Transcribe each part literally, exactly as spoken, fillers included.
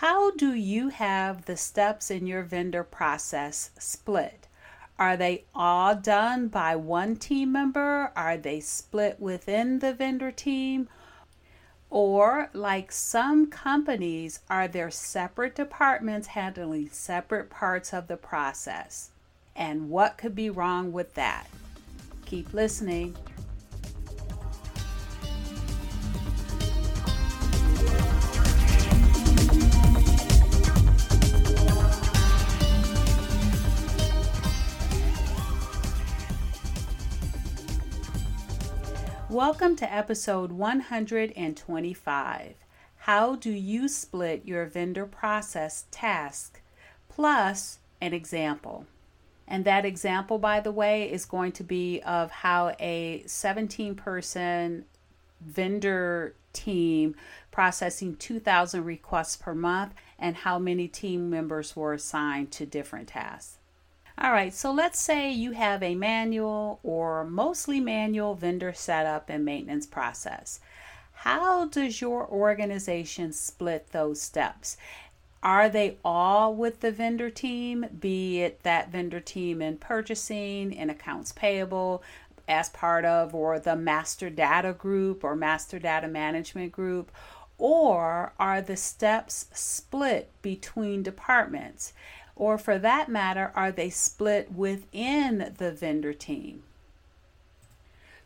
How do you have the steps in your vendor process split? Are they all done by one team member? Are they split within the vendor team? Or, like some companies, are there separate departments handling separate parts of the process? And what could be wrong with that? Keep listening. Welcome to episode one hundred twenty-five. How do you split your vendor process task? Plus an example. And that example, by the way, is going to be of how a seventeen person vendor team processing two thousand requests per month and how many team members were assigned to different tasks. All right, so let's say you have a manual or mostly manual vendor setup and maintenance process. How does your organization split those steps? Are they all with the vendor team, be it that vendor team in purchasing, in accounts payable, as part of, or the master data group or master data management group? Or are the steps split between departments? Or for that matter, are they split within the vendor team?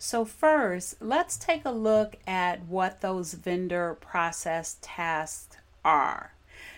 So first, let's take a look at what those vendor process tasks are.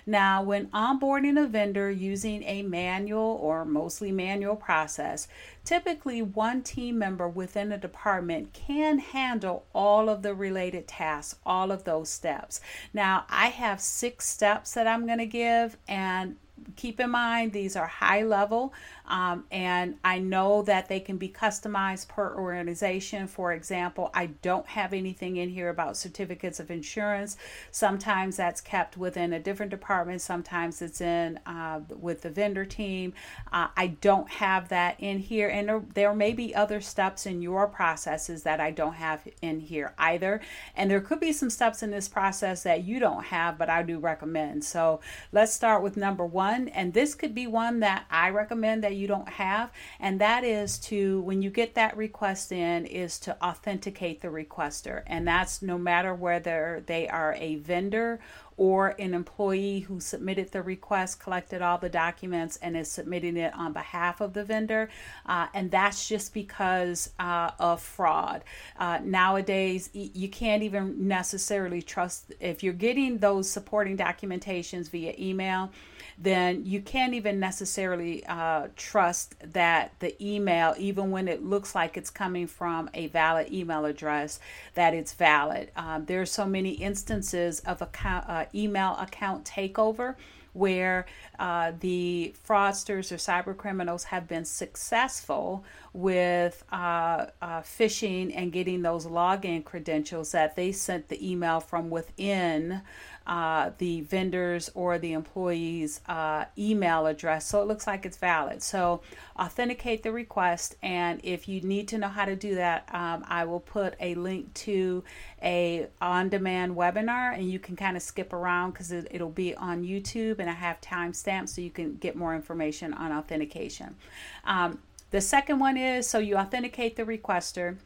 Now, when onboarding a vendor using a manual or mostly manual process, typically one team member within a department can handle all of the related tasks, all of those steps. Now, I have six steps that I'm going to give, and keep in mind, these are high level, um, and I know that they can be customized per organization. For example, I don't have anything in here about certificates of insurance. Sometimes that's kept within a different department. Sometimes it's in uh, with the vendor team. Uh, I don't have that in here, and there, there may be other steps in your processes that I don't have in here either. And there could be some steps in this process that you don't have, but I do recommend. So let's start with number one. And this could be one that I recommend that you don't have, and that is to, when you get that request in, is to authenticate the requester. And that's no matter whether they are a vendor or an employee who submitted the request, collected all the documents, and is submitting it on behalf of the vendor. Uh, and that's just because uh, of fraud. Uh, nowadays, e- you can't even necessarily trust, if you're getting those supporting documentations via email, then you can't even necessarily uh, trust that the email, even when it looks like it's coming from a valid email address, that it's valid. Um, there are so many instances of account, uh, email account takeover where uh, the fraudsters or cyber criminals have been successful with uh, uh, phishing and getting those login credentials that they sent the email from within uh, the vendor's or the employee's uh, email address. So it looks like it's valid. So authenticate the request. And if you need to know how to do that, um, I will put a link to a on-demand webinar, and you can kind of skip around because it, it'll be on YouTube, and I have timestamps so you can get more information on authentication. Um, the second one is, so you authenticate the requester,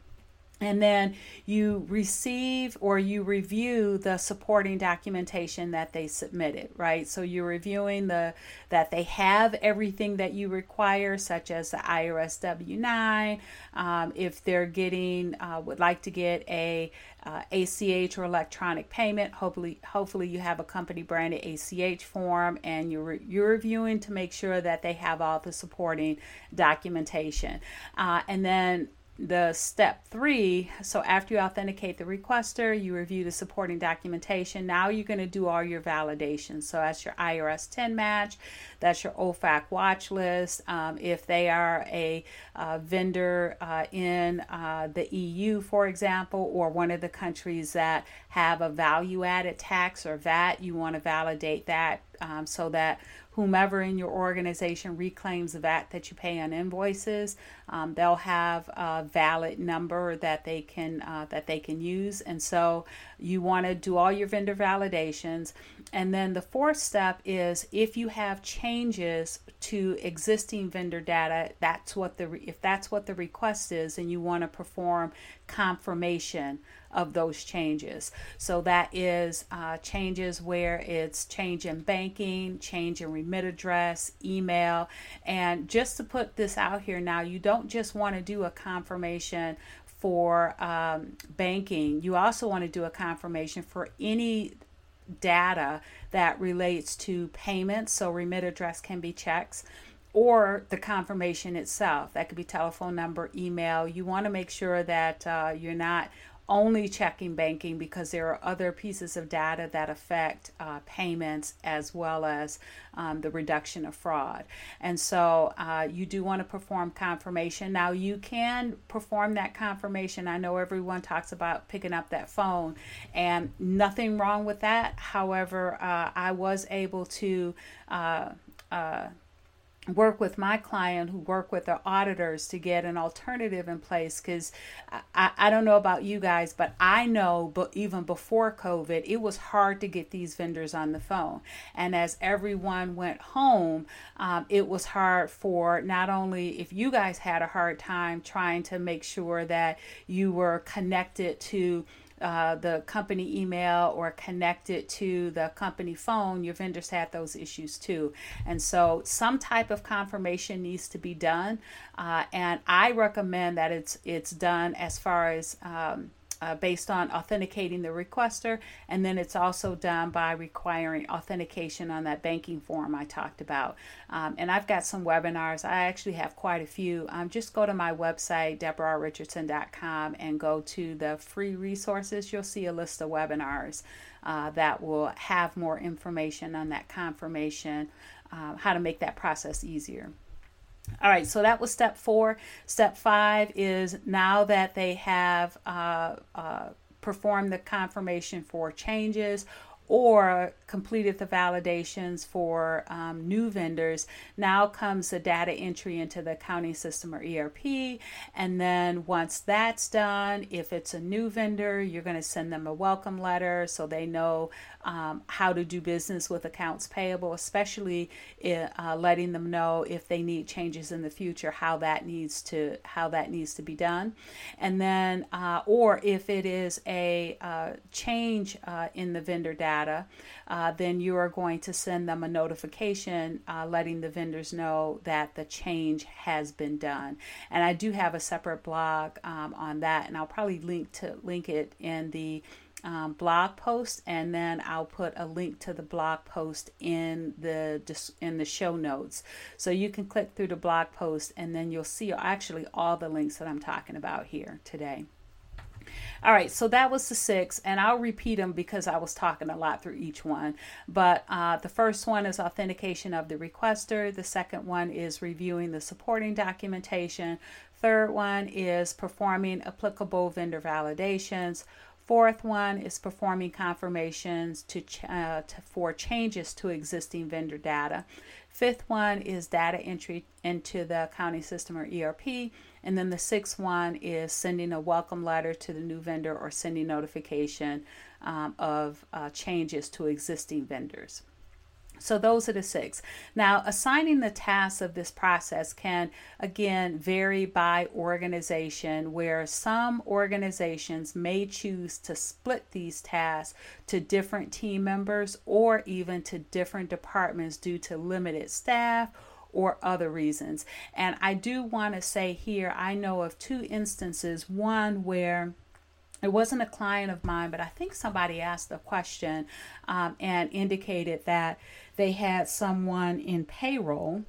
and then you receive or you review the supporting documentation that they submitted, right? So you're reviewing the that they have everything that you require, such as the I R S W nine. Um, if they're getting, uh, would like to get a uh, A C H or electronic payment, hopefully, hopefully you have a company branded A C H form, and you're you're reviewing to make sure that they have all the supporting documentation, uh, and then. the step three. So after you authenticate the requester, you review the supporting documentation. Now you're going to do all your validations. So that's your I R S ten match. That's your O FAC watch list. Um, if they are a uh, vendor uh, in uh, the E U, for example, or one of the countries that have a value added tax or V A T, you want to validate that um, so that whomever in your organization reclaims the V A T that you pay on invoices, um, they'll have a valid number that they can uh, that they can use. And so you want to do all your vendor validations. And then the fourth step is if you have changes to existing vendor data, that's what the if that's what the request is, and you want to perform confirmation of those changes. So that is uh, changes where it's change in banking, change in remit address, email. And just to put this out here now, you don't just want to do a confirmation for um, banking. You also want to do a confirmation for any data that relates to payments. So remit address can be checks, or the confirmation itself. That could be telephone number, email. You want to make sure that uh, you're not only checking banking, because there are other pieces of data that affect uh, payments as well as um, the reduction of fraud. And so uh, you do want to perform confirmation. Now you can perform that confirmation. I know everyone talks about picking up that phone, and nothing wrong with that. However, uh, I was able to uh, uh, work with my client who work with their auditors to get an alternative in place, because I, I don't know about you guys, but I know but even before COVID, it was hard to get these vendors on the phone. And as everyone went home, um, it was hard for not only if you guys had a hard time trying to make sure that you were connected to Uh, the company email or connected to the company phone, your vendors had those issues too. And so some type of confirmation needs to be done. Uh, and I recommend that it's it's done as far as um, uh, based on authenticating the requester. And then it's also done by requiring authentication on that banking form I talked about. Um, and I've got some webinars. I actually have quite a few. Um, just go to my website, Deborah Richardson dot com, and go to the free resources. You'll see a list of webinars uh, that will have more information on that confirmation, uh, how to make that process easier. All right, so that was step four. Step five is now that they have uh, uh, performed the confirmation for changes or completed the validations for um, new vendors, now comes the data entry into the accounting system or E R P. And then once that's done, if it's a new vendor, you're going to send them a welcome letter so they know um, how to do business with accounts payable, especially uh, letting them know if they need changes in the future, how that needs to how that needs to be done. And then uh, or if it is a uh, change uh, in the vendor data, Uh, then you are going to send them a notification uh, letting the vendors know that the change has been done. And I do have a separate blog um, on that, and I'll probably link to link it in the um, blog post, and then I'll put a link to the blog post in the in the show notes. So you can click through the blog post, and then you'll see actually all the links that I'm talking about here today. All right, so that was the six, and I'll repeat them because I was talking a lot through each one. But uh, the first one is authentication of the requester. The second one is reviewing the supporting documentation. Third one is performing applicable vendor validations. Fourth one is performing confirmations to, uh, to for changes to existing vendor data. Fifth one is data entry into the accounting system or E R P. And then the sixth one is sending a welcome letter to the new vendor or sending notification um, of uh, changes to existing vendors. So those are the six. Now, assigning the tasks of this process can, again, vary by organization, where some organizations may choose to split these tasks to different team members or even to different departments due to limited staff or other reasons. And I do want to say here, I know of two instances, one where it wasn't a client of mine, but I think somebody asked the question um, and indicated that they had someone in payroll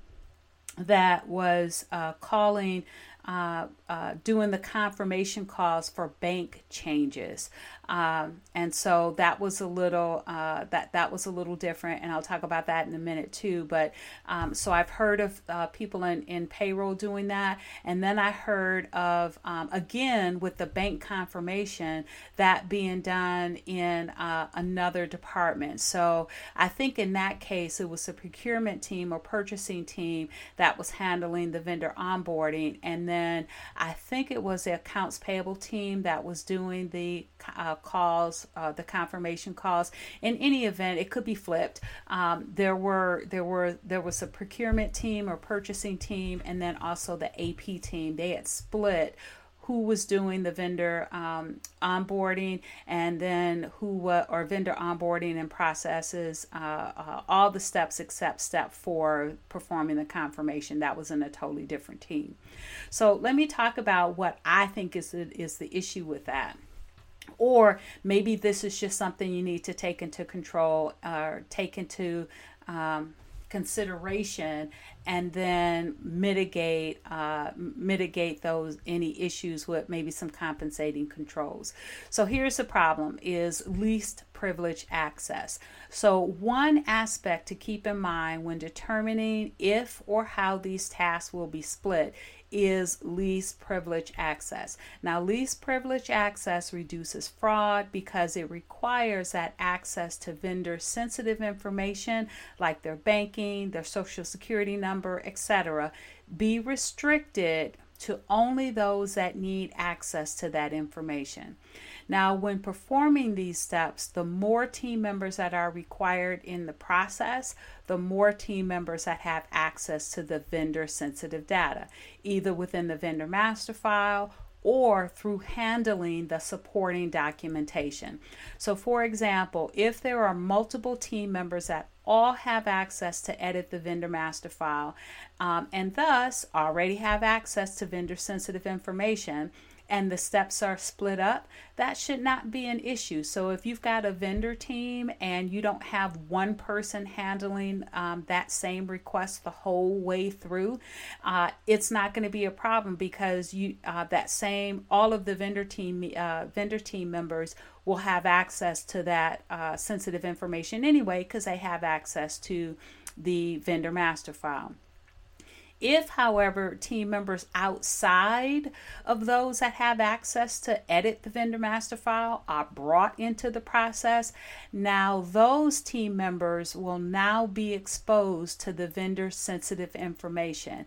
that was uh, calling uh, uh, doing the confirmation calls for bank changes. Um, and so that was a little, uh, that, that was a little different. And I'll talk about that in a minute too. But, um, so I've heard of, uh, people in, in payroll doing that. And then I heard of, um, again, with the bank confirmation, that being done in, uh, another department. So I think in that case, it was the procurement team or purchasing team that was handling the vendor onboarding. And then I think it was the accounts payable team that was doing the, uh, calls, uh, the confirmation calls. In any event, it could be flipped. Um, there were there were there was a procurement team or purchasing team, and then also the A P team. They had split who was doing the vendor um, onboarding, and then who uh, or vendor onboarding and processes uh, uh, all the steps except step four, performing the confirmation. That was in a totally different team. So let me talk about what I think is the, is the issue with that. Or maybe this is just something you need to take into control or take into um, consideration, and then mitigate uh, mitigate those any issues with maybe some compensating controls. So here's the problem: is least privilege access. So one aspect to keep in mind when determining if or how these tasks will be split is least privilege access. Now, least privilege access reduces fraud because it requires that access to vendor sensitive information like their banking, their social security number, et cetera, be restricted to only those that need access to that information. Now, when performing these steps, the more team members that are required in the process, the more team members that have access to the vendor sensitive data, either within the vendor master file or through handling the supporting documentation. So for example, if there are multiple team members that all have access to edit the vendor master file, um, and thus already have access to vendor sensitive information, and the steps are split up, that should not be an issue. So if you've got a vendor team and you don't have one person handling um, that same request the whole way through, uh, it's not going to be a problem because you uh, that same all of the vendor team uh, vendor team members will have access to that uh, sensitive information anyway because they have access to the vendor master file. If, however, team members outside of those that have access to edit the vendor master file are brought into the process, now those team members will now be exposed to the vendor sensitive information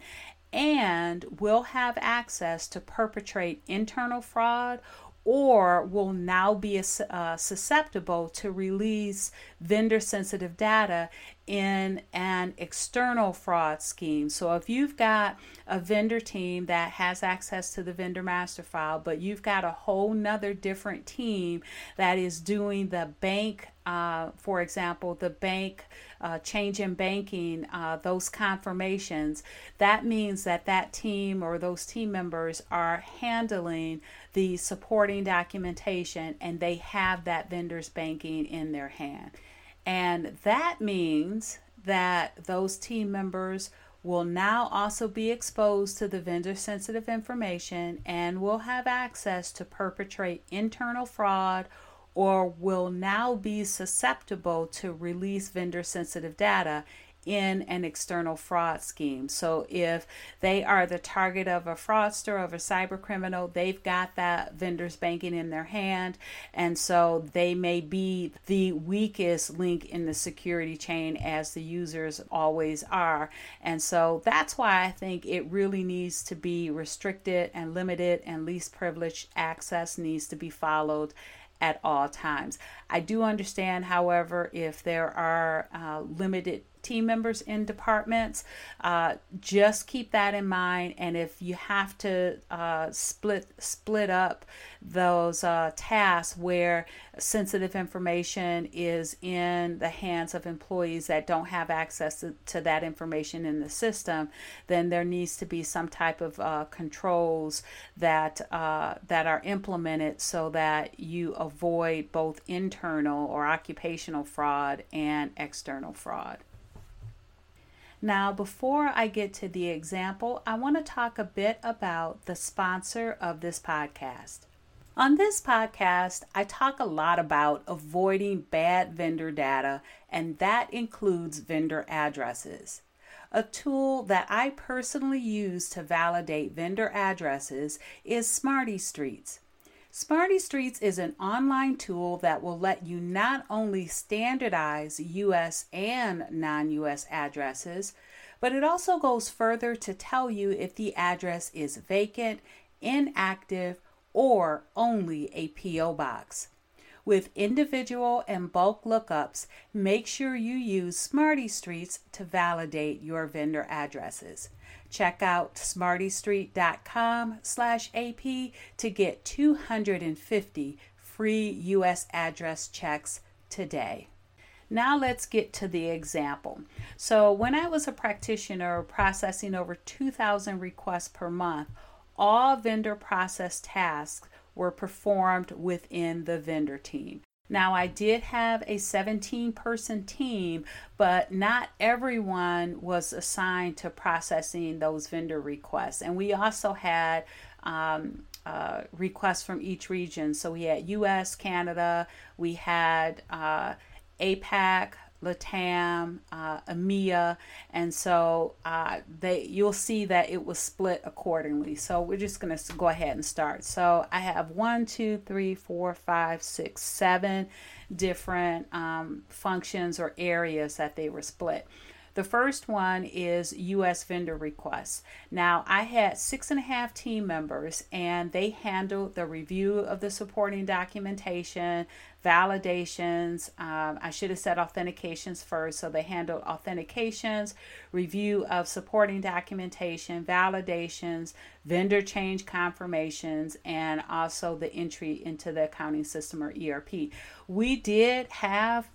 and will have access to perpetrate internal fraud or will now be uh, susceptible to release vendor sensitive data in an external fraud scheme. So if you've got a vendor team that has access to the vendor master file, but you've got a whole nother different team that is doing the bank, uh, for example, the bank uh, change in banking, uh, those confirmations, that means that that team or those team members are handling the supporting documentation and they have that vendor's banking in their hand. And that means that those team members will now also be exposed to the vendor sensitive information and will have access to perpetrate internal fraud or will now be susceptible to release vendor sensitive data in an external fraud scheme. So if they are the target of a fraudster, of a cyber criminal, they've got that vendor's banking in their hand. And so they may be the weakest link in the security chain, as the users always are. And so that's why I think it really needs to be restricted and limited, and least privileged access needs to be followed at all times. I do understand, however, if there are uh, limited team members in departments, uh, just keep that in mind. And if you have to uh, split split up those uh, tasks where sensitive information is in the hands of employees that don't have access to, to that information in the system, then there needs to be some type of uh, controls that uh, that are implemented so that you avoid both internal or occupational fraud and external fraud. Now, before I get to the example, I want to talk a bit about the sponsor of this podcast. On this podcast, I talk a lot about avoiding bad vendor data, and that includes vendor addresses. A tool that I personally use to validate vendor addresses is SmartyStreets. SmartyStreets is an online tool that will let you not only standardize U S and non-U S addresses, but it also goes further to tell you if the address is vacant, inactive, or only a P O box. With individual and bulk lookups, make sure you use SmartyStreets to validate your vendor addresses. Check out smarty street dot com slash A P to get two hundred fifty free U S address checks today. Now let's get to the example. So when I was a practitioner processing over two thousand requests per month, all vendor process tasks were performed within the vendor team. Now, I did have a seventeen person team, but not everyone was assigned to processing those vendor requests. And we also had um, uh, requests from each region. So we had U S, Canada, we had uh, APAC, LATAM, uh, EMEA, and so uh, they you'll see that it was split accordingly. So we're just going to go ahead and start. So I have one, two, three, four, five, six, seven different um, functions or areas that they were split. The first one is U S vendor requests. Now, I had six and a half team members, and they handled the review of the supporting documentation, validations. Um, I should have said authentications first. So they handled authentications, review of supporting documentation, validations, vendor change confirmations, and also the entry into the accounting system or E R P. We did have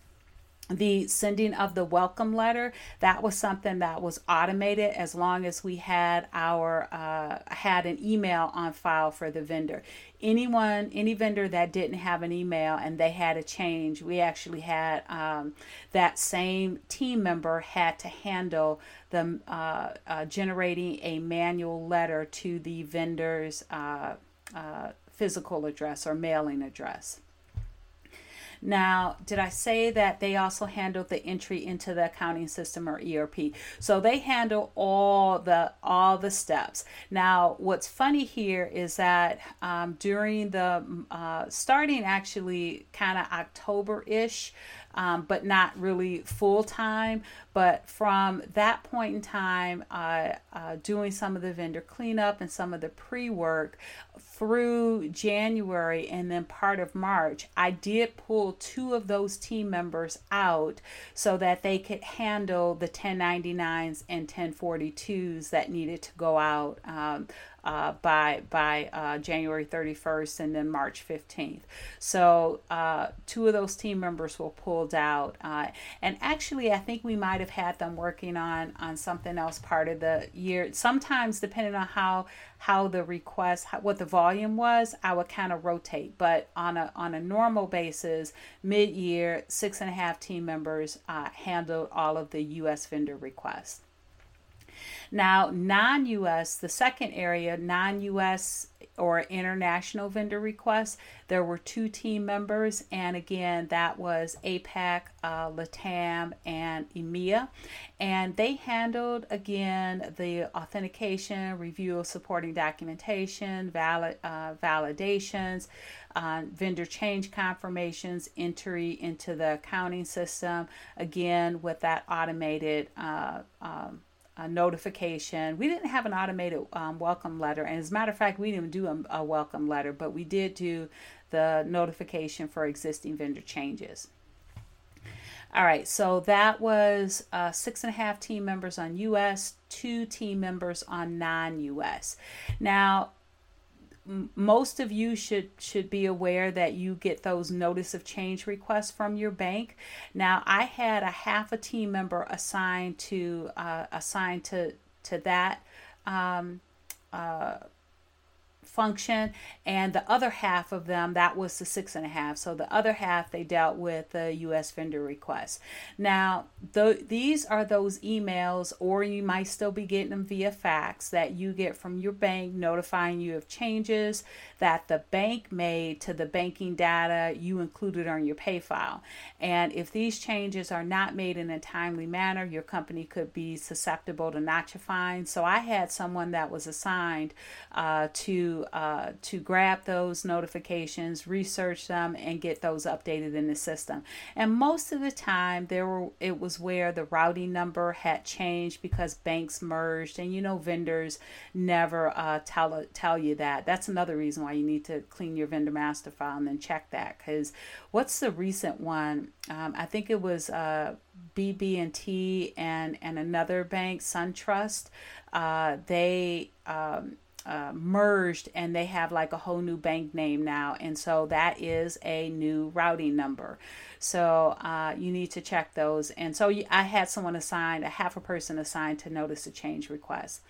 the sending of the welcome letter. That was something that was automated as long as we had our uh, had an email on file for the vendor. Anyone, any vendor that didn't have an email and they had a change, we actually had um, that same team member had to handle the uh, uh, generating a manual letter to the vendor's uh, uh, physical address or mailing address. Now, did I say that they also handled the entry into the accounting system or E R P? So they handle all the all the steps. Now, what's funny here is that um, during the uh, starting actually kind of October-ish, um, but not really full time. But from that point in time, uh, uh, doing some of the vendor cleanup and some of the pre-work through January and then part of March, I did pull two of those team members out so that they could handle the ten ninety-nines and ten forty-twos that needed to go out um, uh, by by uh, January thirty-first and then March fifteenth. So uh, two of those team members were pulled out. Uh, and actually, I think we might have had them working on, on something else part of the year. Sometimes, depending on how how the request, how, what the volume was, I would kind of rotate. But on a on a normal basis, mid-year, six and a half team members uh, handled all of the U S vendor requests. Now, non-U S, the second area, non-U S or international vendor requests, there were two team members. And again, that was APAC, uh, LATAM, and EMEA. And they handled, again, the authentication, review of supporting documentation, valid, uh, validations, uh, vendor change confirmations, entry into the accounting system, again, with that automated uh, um, a notification. We didn't have an automated um, welcome letter. And as a matter of fact, we didn't do a, a welcome letter, but we did do the notification for existing vendor changes. All right, so that was uh, six and a half team members on U S, two team members on non-U S. Now, most of you should should be aware that you get those notice of change requests from your bank. Now, I had a half a team member assigned to uh, assigned to to that um, uh, function, and the other half of them, that was the six and a half. So the other half, they dealt with the U S vendor requests. Now, th- these are those emails, or you might still be getting them via fax, that you get from your bank notifying you of changes that the bank made to the banking data you included on your pay file. And if these changes are not made in a timely manner, your company could be susceptible to NACHA fines. So I had someone that was assigned uh, to uh, to grab those notifications, research them, and get those updated in the system. And most of the time, there were it was where the routing number had changed because banks merged, and you know vendors never uh, tell tell you that. That's another reason why you need to clean your vendor master file and then check that. Because what's the recent one? Um, I think it was uh, B B and T and and another bank, SunTrust. Uh, they um, uh, merged, and they have like a whole new bank name now, and so that is a new routing number. So uh, you need to check those. And so I had someone assigned, a half a person assigned to notice a change request.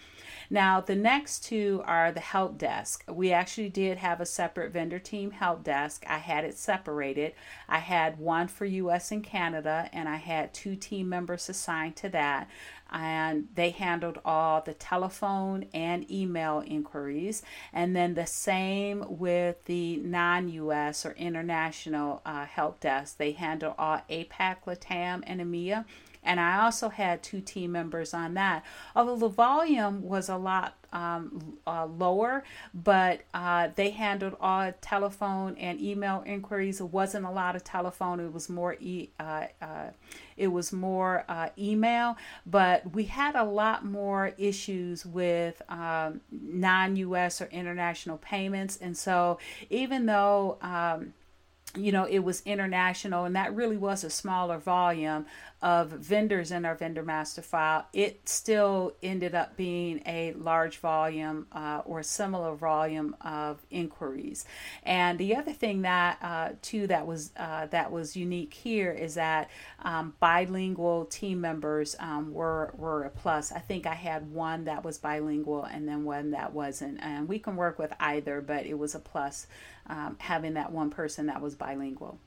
Now, the next two are the help desk. We actually did have a separate vendor team help desk. I had it separated. I had one for U S and Canada, and I had two team members assigned to that. And they handled all the telephone and email inquiries. And then the same with the non-U S or international uh, help desk. They handle all APAC, LATAM, and EMEA. And I also had two team members on that. Although the volume was a lot um, uh, lower, but uh, they handled all telephone and email inquiries. It wasn't a lot of telephone; it was more e- uh, uh, it was more uh, email. But we had a lot more issues with um, non-U S or international payments, and so even though um, you know it was international, and that really was a smaller volume of vendors in our vendor master file, it still ended up being a large volume uh, or similar volume of inquiries. And the other thing that uh, too that was uh, that was unique here is that um, bilingual team members um, were were a plus. I think I had one that was bilingual and then one that wasn't, and we can work with either, but it was a plus um, having that one person that was bilingual.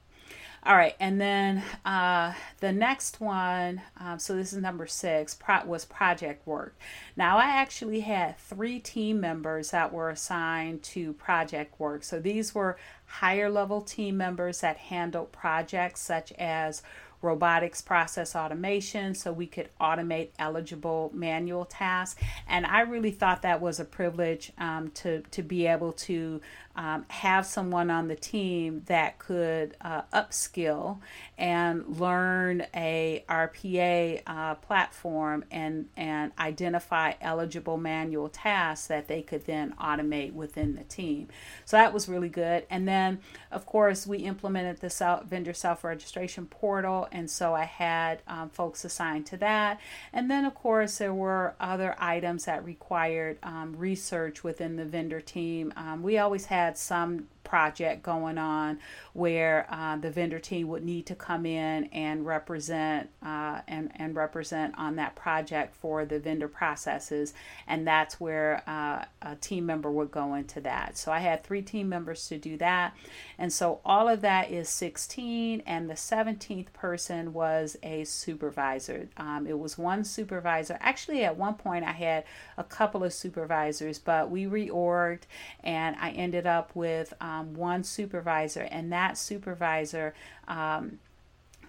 All right, and then uh, the next one, um, so this is number six, pro- was project work. Now, I actually had three team members that were assigned to project work. So these were higher level team members that handled projects such as robotics process automation, so we could automate eligible manual tasks. And I really thought that was a privilege um, to, to be able to um, have someone on the team that could uh, upskill and learn a R P A uh, platform and, and identify eligible manual tasks that they could then automate within the team. So that was really good. And then, of course, we implemented the self, vendor self-registration portal. And so I had um, folks assigned to that. And then, of course, there were other items that required um, research within the vendor team. Um, we always had some project going on where uh, the vendor team would need to come in and represent uh, and, and represent on that project for the vendor processes. And that's where uh, a team member would go into that. So I had three team members to do that. And so all of that is sixteen. And the seventeenth person was a supervisor. Um, it was one supervisor. Actually, at one point I had a couple of supervisors, but we reorged and I ended up with um, one supervisor, and that supervisor um,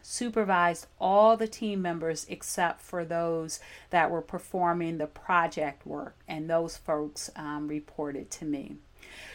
supervised all the team members except for those that were performing the project work, and those folks um, reported to me.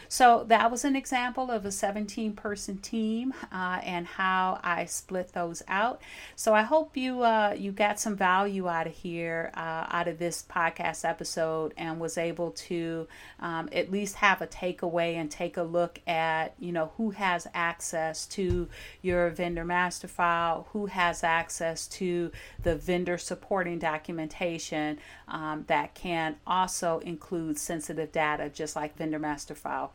So that was an example of a seventeen-person team uh, and how I split those out. So I hope you uh, you got some value out of here, uh, out of this podcast episode, and was able to um, at least have a takeaway and take a look at, you know, who has access to your vendor master file, who has access to the vendor supporting documentation um, that can also include sensitive data, just like vendor master file